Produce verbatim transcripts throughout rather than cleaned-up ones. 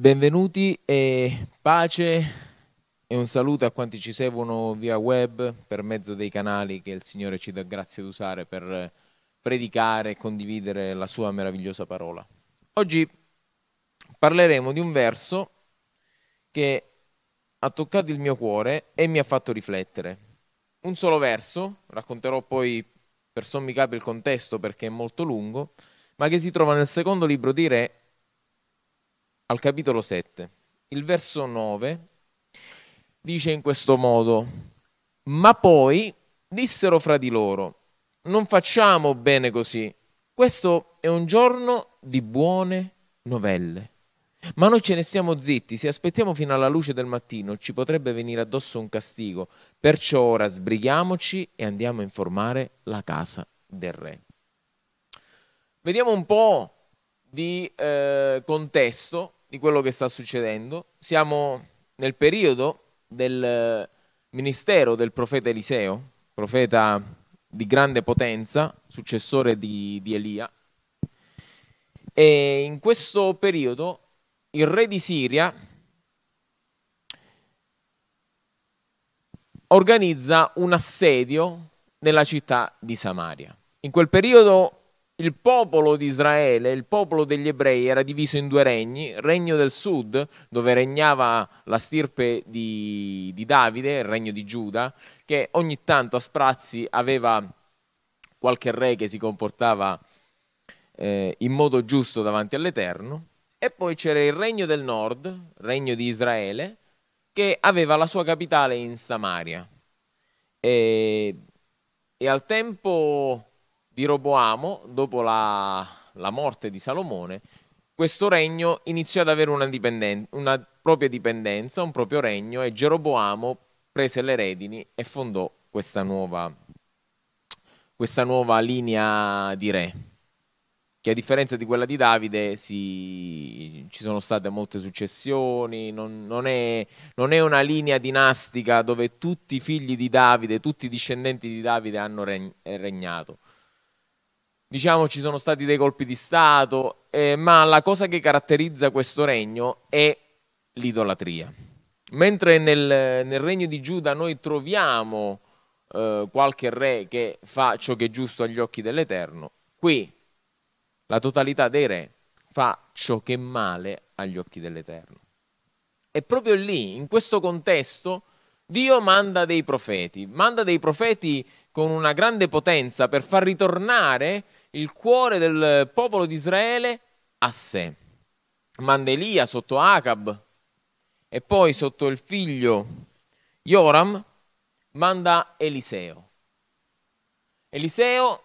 Benvenuti e pace e un saluto a quanti ci seguono via web per mezzo dei canali che il Signore ci dà grazia di usare per predicare e condividere la sua meravigliosa parola. Oggi parleremo di un verso che ha toccato il mio cuore e mi ha fatto riflettere. Un solo verso, racconterò poi per sommi capi il contesto perché è molto lungo, ma che si trova nel secondo libro di Re, al capitolo sette, il verso nove, dice in questo modo: ma poi dissero fra di loro, non facciamo bene così, questo è un giorno di buone novelle, ma noi ce ne stiamo zitti, se aspettiamo fino alla luce del mattino ci potrebbe venire addosso un castigo, perciò ora sbrighiamoci e andiamo a informare la casa del re. Vediamo un po' di eh, contesto di quello che sta succedendo. Siamo nel periodo del ministero del profeta Eliseo, profeta di grande potenza, successore di, di Elia, e in questo periodo il re di Siria organizza un assedio nella città di Samaria. In quel periodo il popolo di Israele, il popolo degli ebrei, era diviso in due regni: regno del sud, dove regnava la stirpe di, di Davide, il regno di Giuda, che ogni tanto a sprazzi aveva qualche re che si comportava eh, in modo giusto davanti all'Eterno, e poi c'era il regno del nord, regno di Israele, che aveva la sua capitale in Samaria. E, e al tempo di Roboamo, dopo la, la morte di Salomone, questo regno iniziò ad avere una, dipenden- una propria dipendenza, un proprio regno, e Geroboamo prese le redini e fondò questa nuova, questa nuova linea di re, che a differenza di quella di Davide si, ci sono state molte successioni, non, non, è, non è una linea dinastica dove tutti i figli di Davide, tutti i discendenti di Davide hanno regn- regnato. Diciamo ci sono stati dei colpi di Stato, eh, ma la cosa che caratterizza questo regno è l'idolatria. Mentre nel, nel regno di Giuda noi troviamo eh, qualche re che fa ciò che è giusto agli occhi dell'Eterno, qui la totalità dei re fa ciò che è male agli occhi dell'Eterno. E proprio lì, in questo contesto, Dio manda dei profeti, manda dei profeti con una grande potenza per far ritornare il cuore del popolo di Israele a sé. Manda Elia sotto Acab e poi sotto il figlio Joram manda Eliseo. Eliseo,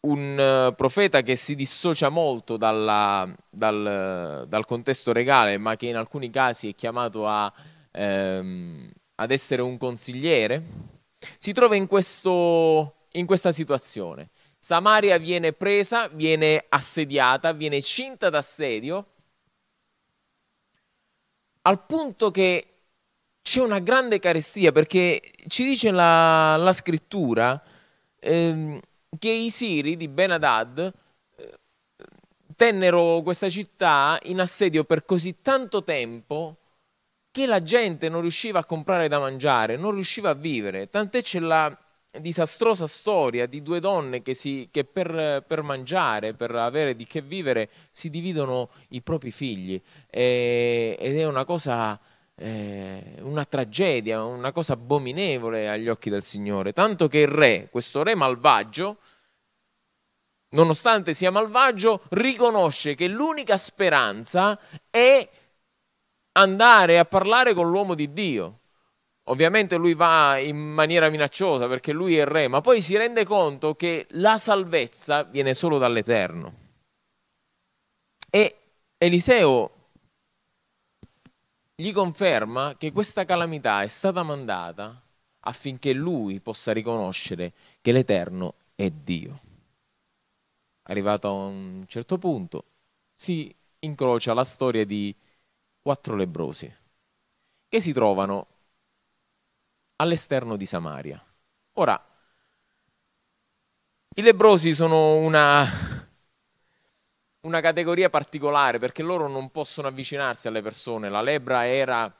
un profeta che si dissocia molto dalla, dal, dal contesto regale, ma che in alcuni casi è chiamato a, ehm, ad essere un consigliere, si trova in, questo, in questa situazione. Samaria viene presa, viene assediata, viene cinta d'assedio, al punto che c'è una grande carestia, perché ci dice la, la scrittura ehm, che i siri di Ben-Hadad eh, tennero questa città in assedio per così tanto tempo che la gente non riusciva a comprare da mangiare, non riusciva a vivere. Tant'è c'è la disastrosa storia di due donne che, si, che per, per mangiare, per avere di che vivere, si dividono i propri figli. E, ed è una cosa, eh, una tragedia, una cosa abominevole agli occhi del Signore. Tanto che il re, questo re malvagio, nonostante sia malvagio, riconosce che l'unica speranza è andare a parlare con l'uomo di Dio. Ovviamente lui va in maniera minacciosa perché lui è il re, ma poi si rende conto che la salvezza viene solo dall'Eterno. E Eliseo gli conferma che questa calamità è stata mandata affinché lui possa riconoscere che l'Eterno è Dio. Arrivato a un certo punto si incrocia la storia di quattro lebbrosi che si trovano all'esterno di Samaria. Ora, i lebbrosi sono una, una categoria particolare, perché loro non possono avvicinarsi alle persone. La lebbra era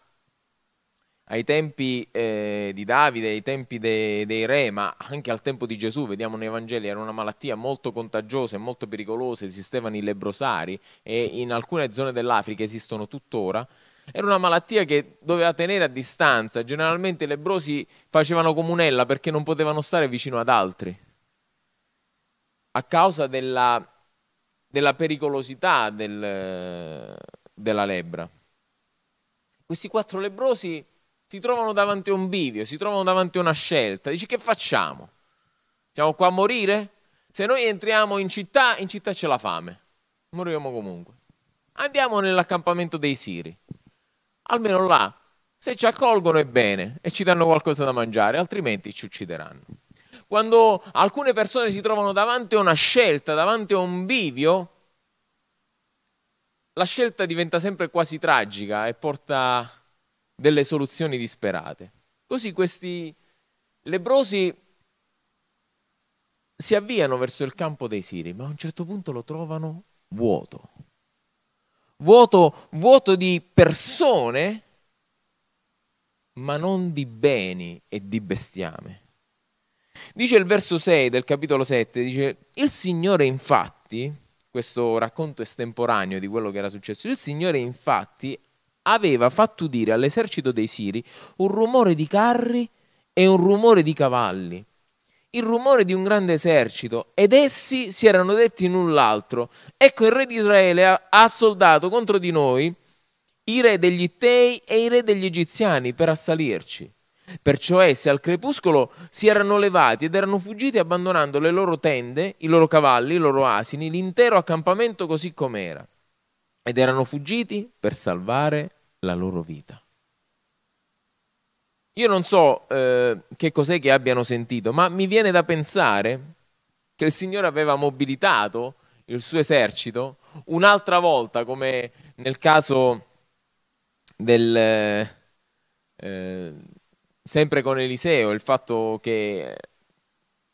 ai tempi eh, di Davide, ai tempi de, dei re, ma anche al tempo di Gesù, vediamo nei Vangeli, era una malattia molto contagiosa e molto pericolosa, esistevano i lebrosari e in alcune zone dell'Africa esistono tuttora. Era una malattia che doveva tenere a distanza, generalmente i lebrosi facevano comunella perché non potevano stare vicino ad altri, a causa della, della pericolosità del, della lebbra. Questi quattro lebrosi si trovano davanti a un bivio, si trovano davanti a una scelta. Dici, che facciamo? Siamo qua a morire? Se noi entriamo in città, in città c'è la fame. Moriamo comunque. Andiamo nell'accampamento dei Siri. Almeno là, se ci accolgono è bene e ci danno qualcosa da mangiare, altrimenti ci uccideranno. Quando alcune persone si trovano davanti a una scelta, davanti a un bivio, la scelta diventa sempre quasi tragica e porta delle soluzioni disperate. Così questi lebrosi si avviano verso il campo dei Siri, ma a un certo punto lo trovano vuoto. Vuoto, vuoto di persone, ma non di beni e di bestiame. Dice il verso sei del capitolo sette, dice: il Signore infatti, questo racconto estemporaneo di quello che era successo, il Signore infatti aveva fatto udire all'esercito dei Siri un rumore di carri e un rumore di cavalli, il rumore di un grande esercito, ed essi si erano detti l'un l'altro: ecco, il re di Israele ha soldato contro di noi i re degli Ittei e i re degli Egiziani per assalirci. Perciò essi al crepuscolo si erano levati ed erano fuggiti, abbandonando le loro tende, i loro cavalli, i loro asini, l'intero accampamento così com'era, ed erano fuggiti per salvare la loro vita. Io non so eh, che cos'è che abbiano sentito, ma mi viene da pensare che il Signore aveva mobilitato il suo esercito un'altra volta, come nel caso del, eh, sempre con Eliseo, il fatto che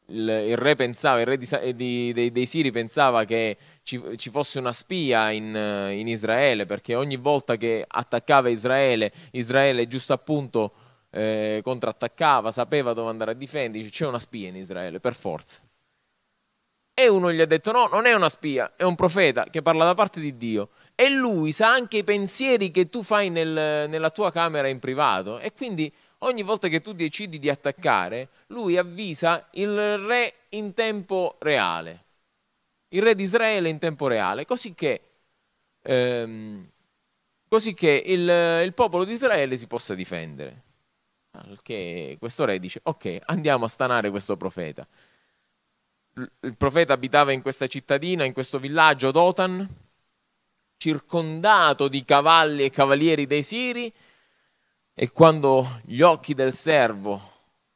il, il re pensava, il re di, di, dei, dei Siri pensava che ci, ci fosse una spia in, in Israele, perché ogni volta che attaccava Israele, Israele giusto appunto eh, contrattaccava, sapeva dove andare a difendersi. C'è una spia in Israele, per forza. E uno gli ha detto: no, non è una spia, è un profeta che parla da parte di Dio. E lui sa anche i pensieri che tu fai nel, nella tua camera in privato, e quindi ogni volta che tu decidi di attaccare, lui avvisa il re in tempo reale, il re di Israele in tempo reale, così che, ehm, così che il, il popolo di Israele si possa difendere. Perché questo re dice: ok, andiamo a stanare questo profeta. Il profeta abitava in questa cittadina, in questo villaggio Dotan, circondato di cavalli e cavalieri dei Siri. E quando gli occhi del servo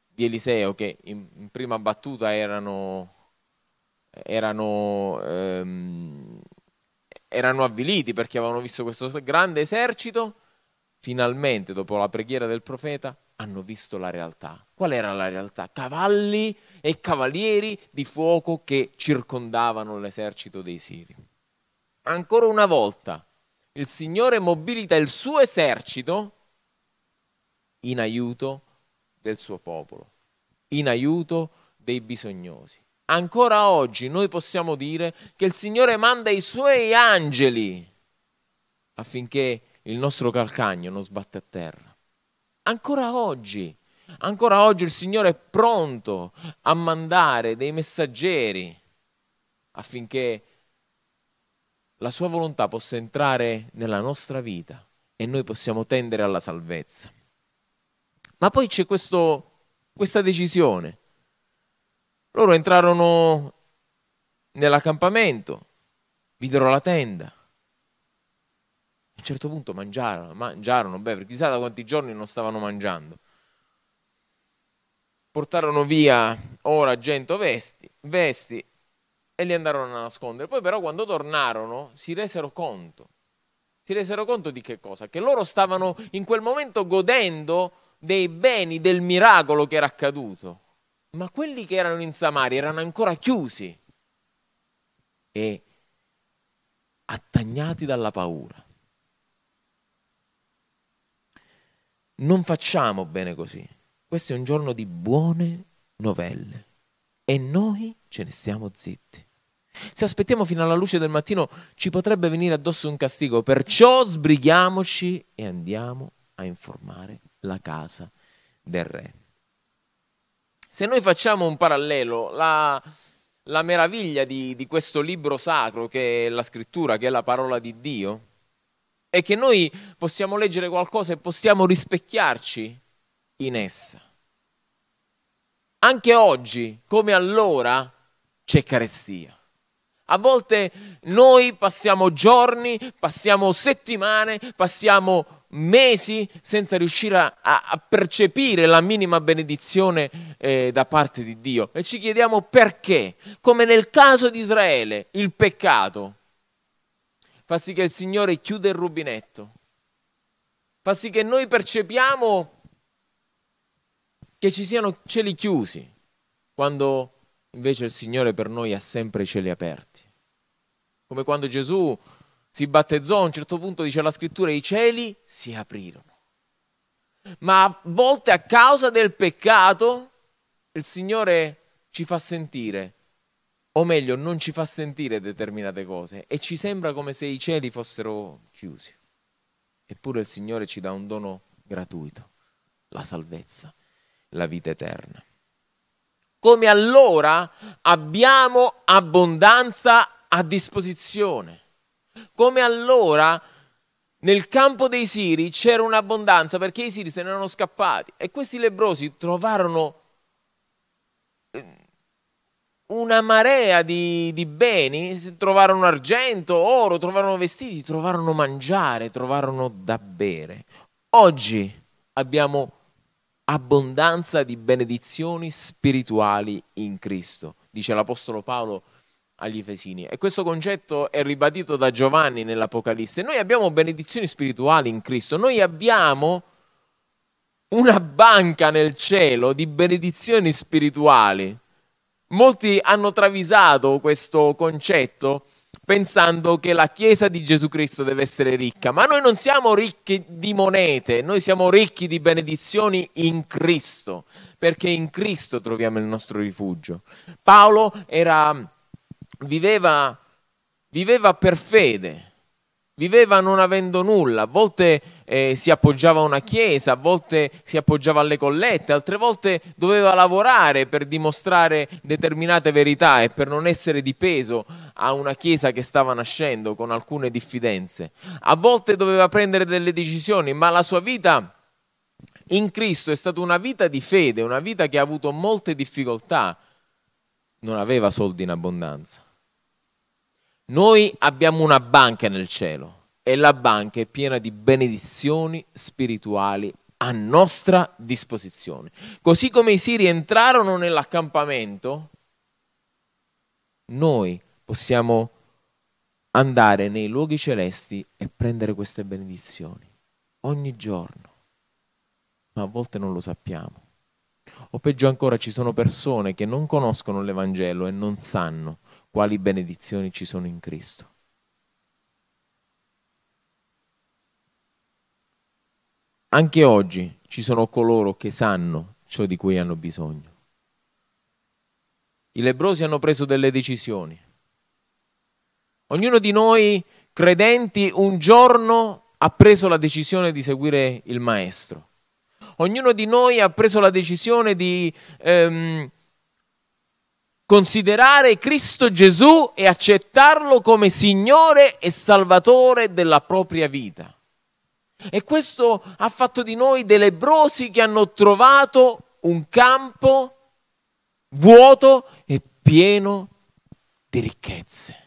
di Eliseo, che in prima battuta erano, erano, ehm, erano avviliti perché avevano visto questo grande esercito, finalmente dopo la preghiera del profeta hanno visto la realtà. Qual era la realtà? Cavalli e cavalieri di fuoco che circondavano l'esercito dei Siri. Ancora una volta il Signore mobilita il suo esercito in aiuto del suo popolo, in aiuto dei bisognosi. Ancora oggi noi possiamo dire che il Signore manda i suoi angeli affinché il nostro calcagno non sbatte a terra. Ancora oggi, ancora oggi il Signore è pronto a mandare dei messaggeri affinché la sua volontà possa entrare nella nostra vita e noi possiamo tendere alla salvezza. Ma poi c'è questo, questa decisione. Loro entrarono nell'accampamento, videro la tenda. A un certo punto mangiarono, mangiarono, beh, perché chissà da quanti giorni non stavano mangiando. Portarono via oro, argento, vesti, vesti e li andarono a nascondere. Poi però quando tornarono si resero conto. Si resero conto di che cosa? Che loro stavano in quel momento godendo dei beni, del miracolo che era accaduto, ma quelli che erano in Samaria erano ancora chiusi e attagliati dalla paura. Non facciamo bene così. Questo è un giorno di buone novelle e noi ce ne stiamo zitti. Se aspettiamo fino alla luce del mattino ci potrebbe venire addosso un castigo, perciò sbrighiamoci e andiamo a informare la casa del re. Se noi facciamo un parallelo, la, la meraviglia di, di questo libro sacro che è la scrittura, che è la parola di Dio, è che noi possiamo leggere qualcosa e possiamo rispecchiarci in essa. Anche oggi, come allora, c'è carestia. A volte noi passiamo giorni, passiamo settimane, passiamo mesi senza riuscire a, a percepire la minima benedizione eh, da parte di Dio. E ci chiediamo perché, come nel caso di Israele, il peccato fa sì che il Signore chiude il rubinetto, fa sì che noi percepiamo che ci siano cieli chiusi, quando invece il Signore per noi ha sempre i cieli aperti. Come quando Gesù si battezzò, a un certo punto dice la scrittura, i cieli si aprirono. Ma a volte a causa del peccato il Signore ci fa sentire, o meglio non ci fa sentire determinate cose, e ci sembra come se i cieli fossero chiusi. Eppure il Signore ci dà un dono gratuito, la salvezza, la vita eterna. Come allora abbiamo abbondanza a disposizione. Come allora nel campo dei Siri c'era un'abbondanza, perché i Siri se ne erano scappati e questi lebbrosi trovarono una marea di, di beni, trovarono argento, oro, trovarono vestiti, trovarono mangiare, trovarono da bere. Oggi abbiamo abbondanza di benedizioni spirituali in Cristo, dice l'Apostolo Paolo agli Efesini. E questo concetto è ribadito da Giovanni nell'Apocalisse. Noi abbiamo benedizioni spirituali in Cristo, noi abbiamo una banca nel cielo di benedizioni spirituali. Molti hanno travisato questo concetto pensando che la Chiesa di Gesù Cristo deve essere ricca, ma noi non siamo ricchi di monete, noi siamo ricchi di benedizioni in Cristo, perché in Cristo troviamo il nostro rifugio. Paolo era, viveva, viveva per fede, viveva non avendo nulla, a volte eh, si appoggiava a una chiesa, a volte si appoggiava alle collette, altre volte doveva lavorare per dimostrare determinate verità e per non essere di peso a una chiesa che stava nascendo con alcune diffidenze. A volte doveva prendere delle decisioni, ma la sua vita in Cristo è stata una vita di fede, una vita che ha avuto molte difficoltà, non aveva soldi in abbondanza. Noi abbiamo una banca nel cielo e la banca è piena di benedizioni spirituali a nostra disposizione. Così come i Siri entrarono nell'accampamento, noi possiamo andare nei luoghi celesti e prendere queste benedizioni ogni giorno, ma a volte non lo sappiamo. O peggio ancora, ci sono persone che non conoscono l'Evangelo e non sanno quali benedizioni ci sono in Cristo. Anche oggi ci sono coloro che sanno ciò di cui hanno bisogno. I lebbrosi hanno preso delle decisioni. Ognuno di noi credenti un giorno ha preso la decisione di seguire il Maestro. Ognuno di noi ha preso la decisione di ehm, considerare Cristo Gesù e accettarlo come Signore e Salvatore della propria vita. E questo ha fatto di noi dei lebbrosi che hanno trovato un campo vuoto e pieno di ricchezze.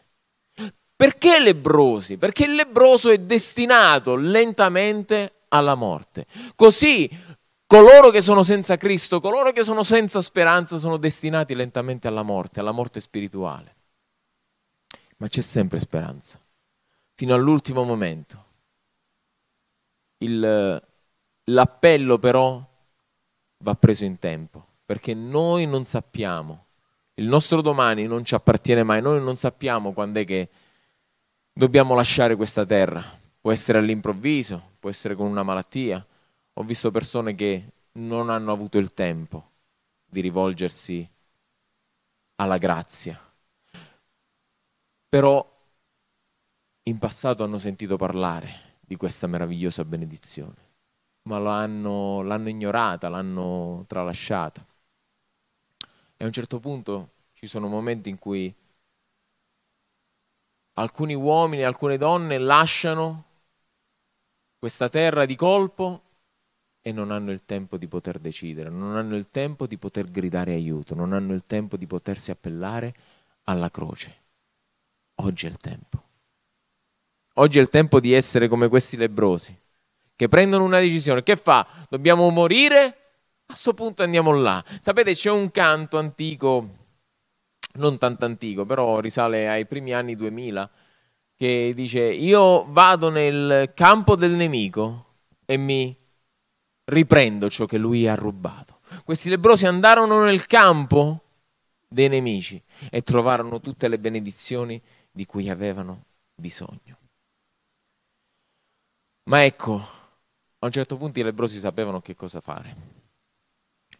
Perché lebbrosi? Perché il lebbroso è destinato lentamente alla morte. Così coloro che sono senza Cristo, coloro che sono senza speranza, sono destinati lentamente alla morte, alla morte spirituale. Ma c'è sempre speranza, fino all'ultimo momento. Il, l'appello però va preso in tempo, perché noi non sappiamo, il nostro domani non ci appartiene mai, noi non sappiamo quando è che dobbiamo lasciare questa terra. Può essere all'improvviso, può essere con una malattia. Ho visto persone che non hanno avuto il tempo di rivolgersi alla grazia, però in passato hanno sentito parlare di questa meravigliosa benedizione, ma l'hanno, l'hanno ignorata, l'hanno tralasciata. E a un certo punto ci sono momenti in cui alcuni uomini e alcune donne lasciano questa terra di colpo e non hanno il tempo di poter decidere, non hanno il tempo di poter gridare aiuto, non hanno il tempo di potersi appellare alla croce. Oggi è il tempo. Oggi è il tempo di essere come questi lebbrosi, che prendono una decisione. Che fa? Dobbiamo morire? A sto punto andiamo là. Sapete, c'è un canto antico, non tanto antico, però risale ai primi anni duemila, che dice: io vado nel campo del nemico e mi riprendo ciò che lui ha rubato. Questi lebbrosi andarono nel campo dei nemici e trovarono tutte le benedizioni di cui avevano bisogno. Ma ecco, a un certo punto i lebbrosi sapevano che cosa fare.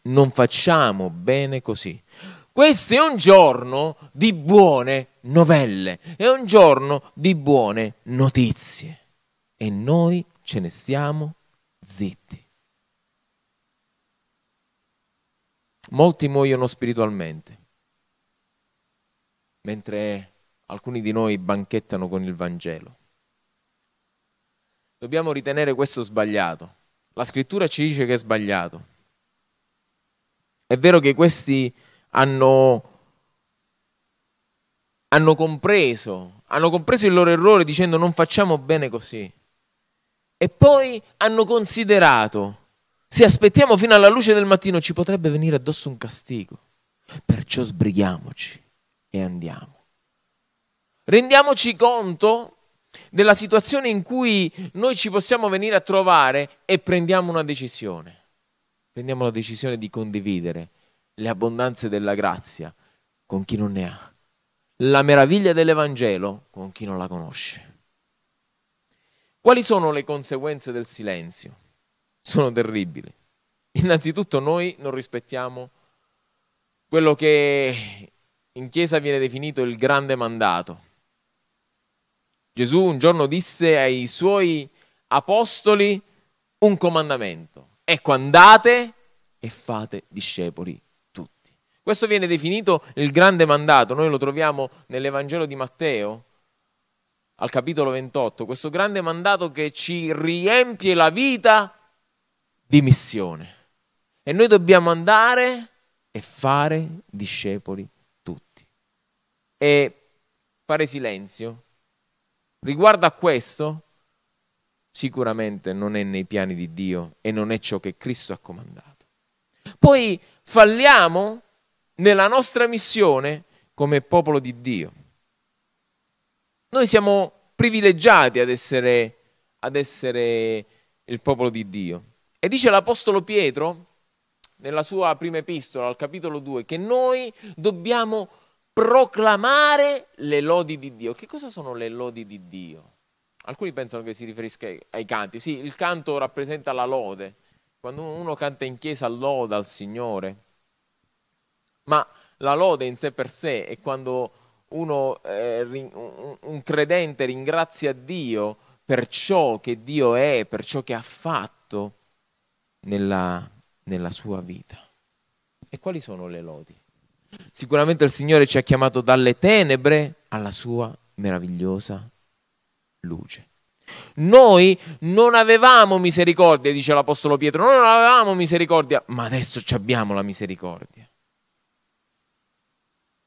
Non facciamo bene così. Questo è un giorno di buone novelle, è un giorno di buone notizie e noi ce ne stiamo zitti. Molti muoiono spiritualmente, mentre alcuni di noi banchettano con il Vangelo. Dobbiamo ritenere questo sbagliato. La scrittura ci dice che è sbagliato. È vero che questi hanno, hanno compreso, hanno compreso il loro errore dicendo non facciamo bene così. E poi hanno considerato: se aspettiamo fino alla luce del mattino ci potrebbe venire addosso un castigo, perciò sbrighiamoci e andiamo. Rendiamoci conto della situazione in cui noi ci possiamo venire a trovare e prendiamo una decisione. Prendiamo la decisione di condividere le abbondanze della grazia con chi non ne ha, la meraviglia dell'Evangelo con chi non la conosce. Quali sono le conseguenze del silenzio? Sono terribili. Innanzitutto noi non rispettiamo quello che in Chiesa viene definito il grande mandato. Gesù un giorno disse ai suoi apostoli un comandamento: ecco, andate e fate discepoli tutti. Questo viene definito il grande mandato. Noi lo troviamo nell'Evangelo di Matteo, al capitolo ventotto, questo grande mandato che ci riempie la vita di missione. E noi dobbiamo andare e fare discepoli tutti. E fare silenzio riguardo a questo sicuramente non è nei piani di Dio e non è ciò che Cristo ha comandato. Poi falliamo nella nostra missione come popolo di Dio. Noi siamo privilegiati ad essere, ad essere il popolo di Dio. E dice l'Apostolo Pietro, nella sua prima epistola, al capitolo due, che noi dobbiamo proclamare le lodi di Dio. Che cosa sono le lodi di Dio? Alcuni pensano che si riferisca ai canti. Sì, il canto rappresenta la lode. Quando uno canta in chiesa loda al Signore. Ma la lode in sé per sé è quando uno, eh, un credente ringrazia Dio per ciò che Dio è, per ciò che ha fatto nella, nella sua vita. E quali sono le lodi? Sicuramente il Signore ci ha chiamato dalle tenebre alla sua meravigliosa vita. Luce. Noi non avevamo misericordia, dice l'Apostolo Pietro, noi non avevamo misericordia, ma adesso abbiamo la misericordia.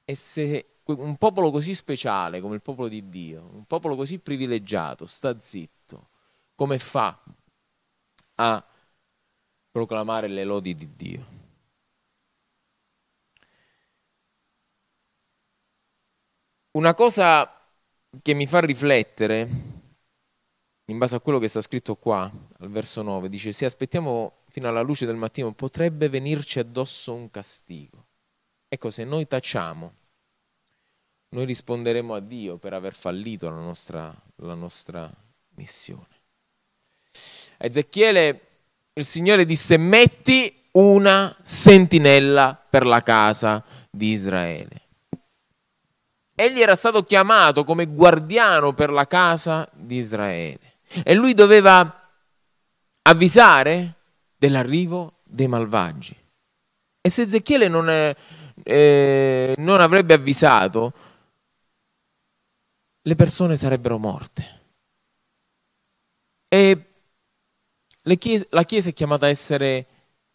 E se un popolo così speciale come il popolo di Dio, un popolo così privilegiato, sta zitto, come fa a proclamare le lodi di Dio? Una cosa che mi fa riflettere in base a quello che sta scritto qua al verso nove, dice: se aspettiamo fino alla luce del mattino potrebbe venirci addosso un castigo. Ecco, se noi tacciamo, noi risponderemo a Dio per aver fallito la nostra, la nostra missione. A Ezechiele il Signore disse: metti una sentinella per la casa di Israele. Egli era stato chiamato come guardiano per la casa di Israele e lui doveva avvisare dell'arrivo dei malvagi. E se Ezechiele non, è, eh, non avrebbe avvisato, le persone sarebbero morte. E le chies- la Chiesa è chiamata a essere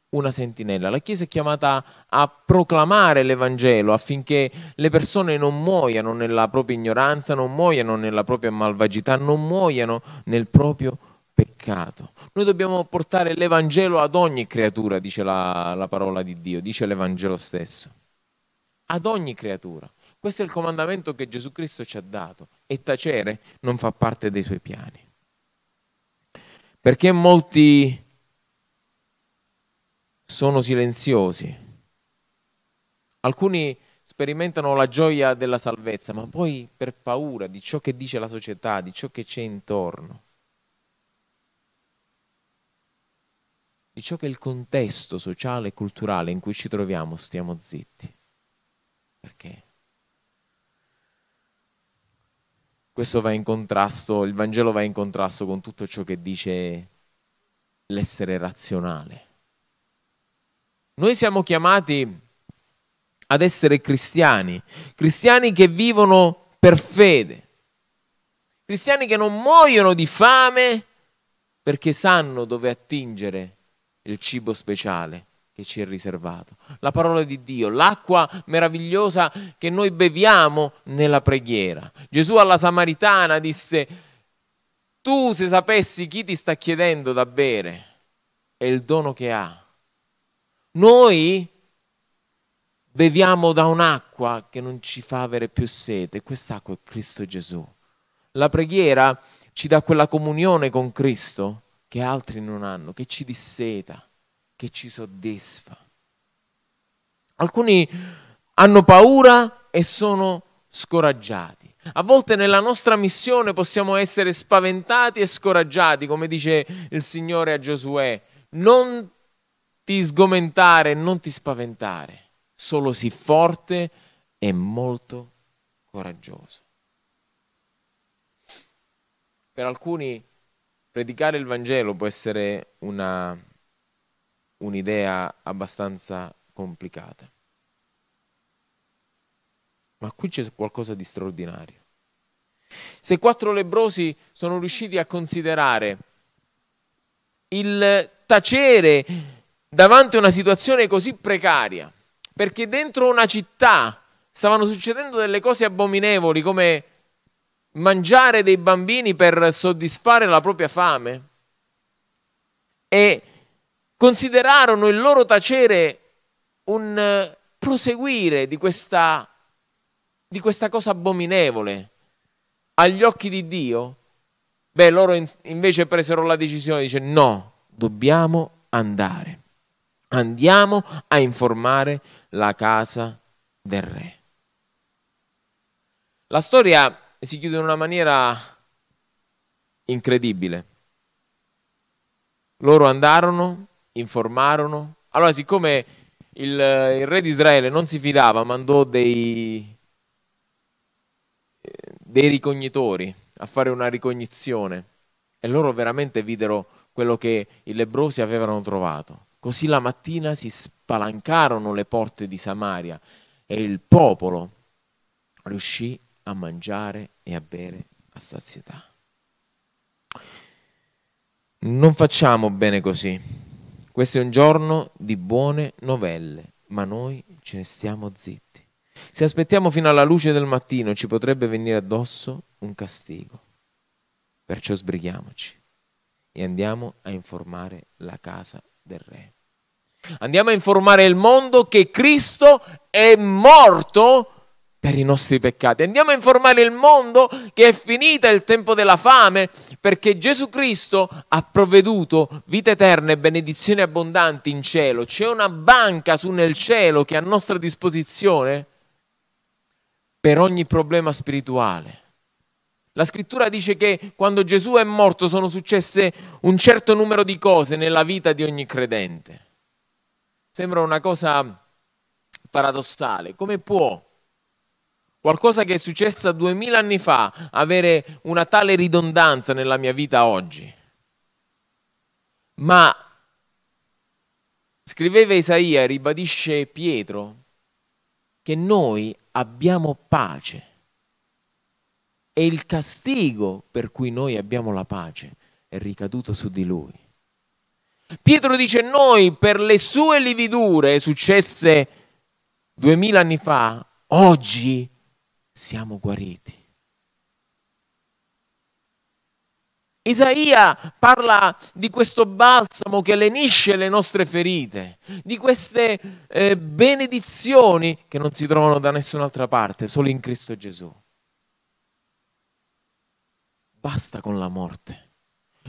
una sentinella, la Chiesa è chiamata a proclamare l'Evangelo affinché le persone non muoiano nella propria ignoranza, non muoiano nella propria malvagità, non muoiano nel proprio peccato. Noi dobbiamo portare l'Evangelo ad ogni creatura, dice la, la parola di Dio, dice l'Evangelo stesso, ad ogni creatura. Questo è il comandamento che Gesù Cristo ci ha dato, e tacere non fa parte dei suoi piani. Perché molti sono silenziosi. Alcuni sperimentano la gioia della salvezza, ma poi per paura di ciò che dice la società, di ciò che c'è intorno, di ciò che il contesto sociale e culturale in cui ci troviamo, stiamo zitti. Perché? Questo va in contrasto, il Vangelo va in contrasto con tutto ciò che dice l'essere razionale. Noi siamo chiamati ad essere cristiani, cristiani che vivono per fede, cristiani che non muoiono di fame perché sanno dove attingere il cibo speciale che ci è riservato. La parola di Dio, l'acqua meravigliosa che noi beviamo nella preghiera. Gesù alla Samaritana disse: tu se sapessi chi ti sta chiedendo da bere e il dono che ha. Noi beviamo da un'acqua che non ci fa avere più sete, quest'acqua è Cristo Gesù. La preghiera ci dà quella comunione con Cristo che altri non hanno, che ci disseta, che ci soddisfa. Alcuni hanno paura e sono scoraggiati. A volte nella nostra missione possiamo essere spaventati e scoraggiati, come dice il Signore a Giosuè: non ti sgomentare, non ti spaventare, solo sii forte e molto coraggioso. Per alcuni predicare il Vangelo può essere una, un'idea abbastanza complicata. Ma qui c'è qualcosa di straordinario. Se quattro lebbrosi sono riusciti a considerare il tacere davanti a una situazione così precaria, perché dentro una città stavano succedendo delle cose abominevoli come mangiare dei bambini per soddisfare la propria fame, e considerarono il loro tacere un proseguire di questa, di questa cosa abominevole agli occhi di Dio, beh, loro in, invece presero la decisione, dice: no, dobbiamo andare. Andiamo a informare la casa del re. La storia si chiude in una maniera incredibile. Loro andarono, informarono. Allora, siccome il, il re di Israele non si fidava, mandò dei, dei ricognitori a fare una ricognizione, e loro veramente videro quello che i lebbrosi avevano trovato. Così la mattina si spalancarono le porte di Samaria e il popolo riuscì a mangiare e a bere a sazietà. Non facciamo bene così. Questo è un giorno di buone novelle, ma noi ce ne stiamo zitti. Se aspettiamo fino alla luce del mattino ci potrebbe venire addosso un castigo. Perciò sbrighiamoci e andiamo a informare la casa del re. Andiamo a informare il mondo che Cristo è morto per i nostri peccati. Andiamo a informare il mondo che è finita il tempo della fame, perché Gesù Cristo ha provveduto vita eterna e benedizioni abbondanti in cielo. C'è una banca su nel cielo che è a nostra disposizione per ogni problema spirituale. La scrittura dice che quando Gesù è morto sono successe un certo numero di cose nella vita di ogni credente. Sembra una cosa paradossale. Come può qualcosa che è successa duemila anni fa avere una tale ridondanza nella mia vita oggi? Ma scriveva Isaia, ribadisce Pietro, che noi abbiamo pace. E il castigo per cui noi abbiamo la pace è ricaduto su di lui. Pietro dice: noi per le sue lividure successe duemila anni fa, oggi siamo guariti. Isaia parla di questo balsamo che lenisce le nostre ferite, di queste eh, benedizioni che non si trovano da nessun'altra parte, solo in Cristo Gesù. Basta con la morte.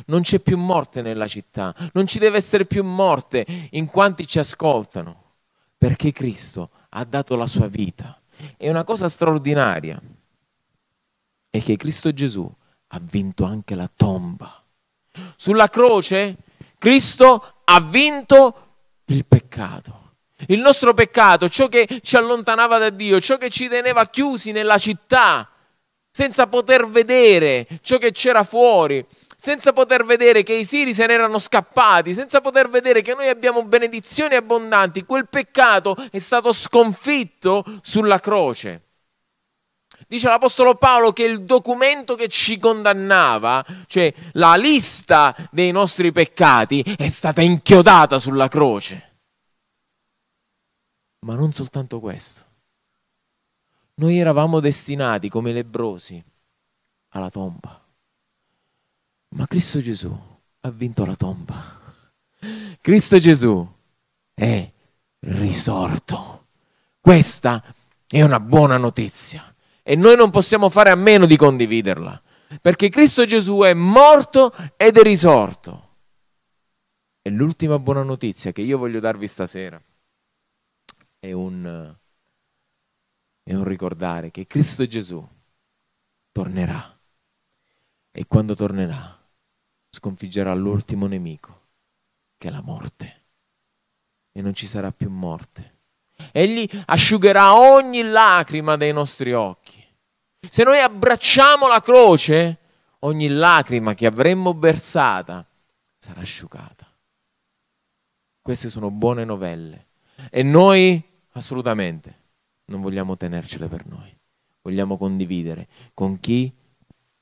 Non c'è più morte nella città, non ci deve essere più morte in quanti ci ascoltano, perché Cristo ha dato la sua vita. E una cosa straordinaria è che Cristo Gesù ha vinto anche la tomba. Sulla croce Cristo ha vinto il peccato. Il nostro peccato, ciò che ci allontanava da Dio, ciò che ci teneva chiusi nella città, senza poter vedere ciò che c'era fuori, senza poter vedere che i siri se ne erano scappati, senza poter vedere che noi abbiamo benedizioni abbondanti. Quel peccato è stato sconfitto sulla croce. Dice l'Apostolo Paolo che il documento che ci condannava, cioè la lista dei nostri peccati, è stata inchiodata sulla croce. Ma non soltanto questo. Noi eravamo destinati come lebbrosi alla tomba. Ma Cristo Gesù ha vinto la tomba. Cristo Gesù è risorto. Questa è una buona notizia. E noi non possiamo fare a meno di condividerla, perché Cristo Gesù è morto ed è risorto. E l'ultima buona notizia che io voglio darvi stasera è un, è un ricordare che Cristo Gesù tornerà. E quando tornerà, sconfiggerà l'ultimo nemico, che è la morte. E non ci sarà più morte. Egli asciugherà ogni lacrima dei nostri occhi. Se noi abbracciamo la croce, ogni lacrima che avremmo versata sarà asciugata. Queste sono buone novelle e noi assolutamente non vogliamo tenercele per noi. Vogliamo condividere con chi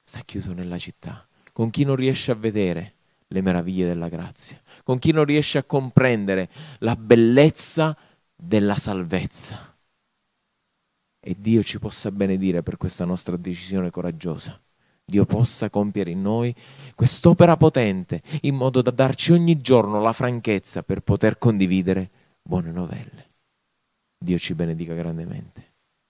sta chiuso nella città, con chi non riesce a vedere le meraviglie della grazia, con chi non riesce a comprendere la bellezza della salvezza. E Dio ci possa benedire per questa nostra decisione coraggiosa. Dio possa compiere in noi quest'opera potente, in modo da darci ogni giorno la franchezza per poter condividere buone novelle. Dio ci benedica grandemente.